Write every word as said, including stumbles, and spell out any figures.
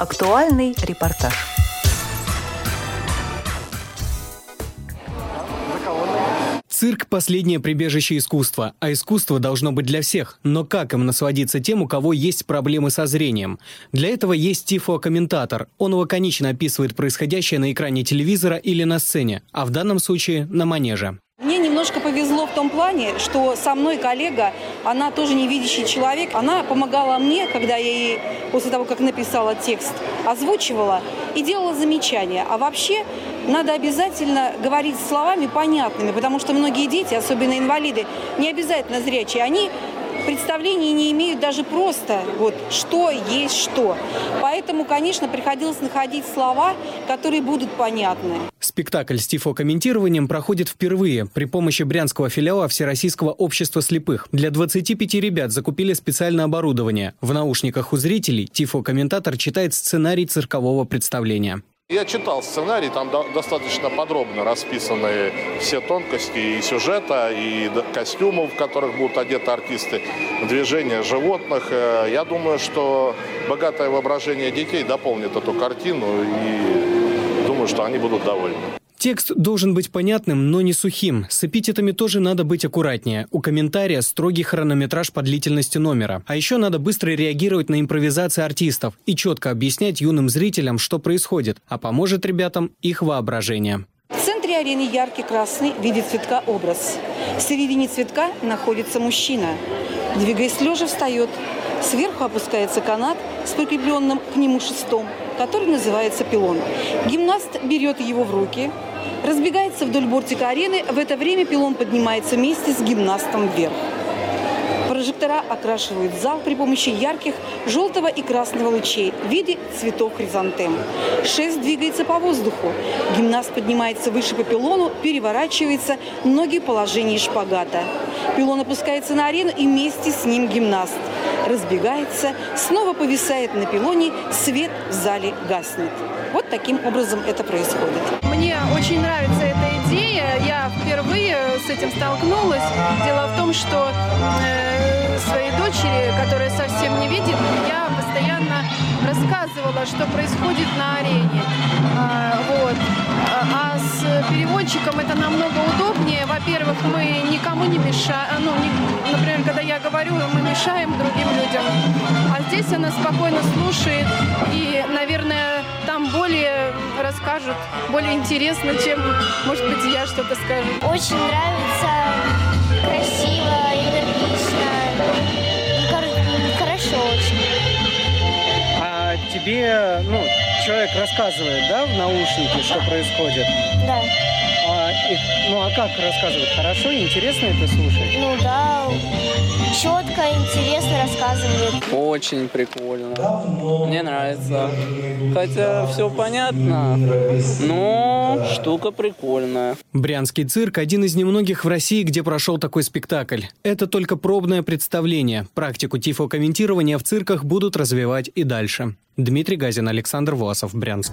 Актуальный репортаж. Цирк – последнее прибежище искусства, а искусство должно быть для всех. Но как им насладиться тем, у кого есть проблемы со зрением? Для этого есть тифлокомментатор. Он лаконично описывает происходящее на экране телевизора или на сцене, а в данном случае на манеже. Мне немножко повезло в том плане, что со мной коллега, она тоже невидящий человек. Она помогала мне, когда я ей, после того, как написала текст, озвучивала и делала замечания. А вообще надо обязательно говорить словами понятными, потому что многие дети, особенно инвалиды, не обязательно зрячие, они представления не имеют даже просто, вот, что есть что. Поэтому, конечно, приходилось находить слова, которые будут понятны. Спектакль с тифлокомментированием проходит впервые при помощи брянского филиала Всероссийского общества слепых. Для двадцати пяти ребят закупили специальное оборудование. В наушниках у зрителей тифлокомментатор читает сценарий циркового представления. Я читал сценарий, там достаточно подробно расписаны все тонкости и сюжета, и костюмов, в которых будут одеты артисты, движения животных. Я думаю, что богатое воображение детей дополнит эту картину, и думаю, что они будут довольны. Текст должен быть понятным, но не сухим. С эпитетами тоже надо быть аккуратнее. У комментария строгий хронометраж по длительности номера. А еще надо быстро реагировать на импровизации артистов и четко объяснять юным зрителям, что происходит. А поможет ребятам их воображение. В центре арены яркий красный в виде цветка образ. В середине цветка находится мужчина. Двигаясь лежа, встает. Сверху опускается канат с прикрепленным к нему шестом, который называется пилон. Гимнаст берет его в руки, разбегается вдоль бортика арены. В это время пилон поднимается вместе с гимнастом вверх. Прожектора окрашивают зал при помощи ярких желтого и красного лучей в виде цветов хризантем. Шест двигается по воздуху. Гимнаст поднимается выше по пилону, переворачивается, ноги в положении шпагата. Пилон опускается на арену, и вместе с ним гимнаст. Разбегается, снова повисает на пилоне, свет в зале гаснет. Вот таким образом это происходит. Мне очень нравится эта идея. Я впервые с этим столкнулась. Дело в том, что э, своей дочери, которая совсем не видит, я постоянно рассказывала, что происходит на арене. А, вот. а с переводчиком это намного удобнее. Во-первых, мы никому не мешаем. Ну, не, например, когда я говорю, мы мешаем другим людям. А здесь она спокойно слушает и, наверное, там более расскажут, более интересно, чем, может быть, я что-то скажу. Очень нравится, красиво, энергично, хорошо очень. А тебе, ну, человек рассказывает, да, в наушнике, что происходит? Да. А, и, ну, а как рассказывает? Хорошо, интересно это слушать? Ну, да, четко, интересно рассказывает. Очень прикольно. Мне нравится. Хотя все понятно, но штука прикольная. Брянский цирк – один из немногих в России, где прошел такой спектакль. Это только пробное представление. Практику тифлокомментирования в цирках будут развивать и дальше. Дмитрий Газин, Александр Власов, Брянск.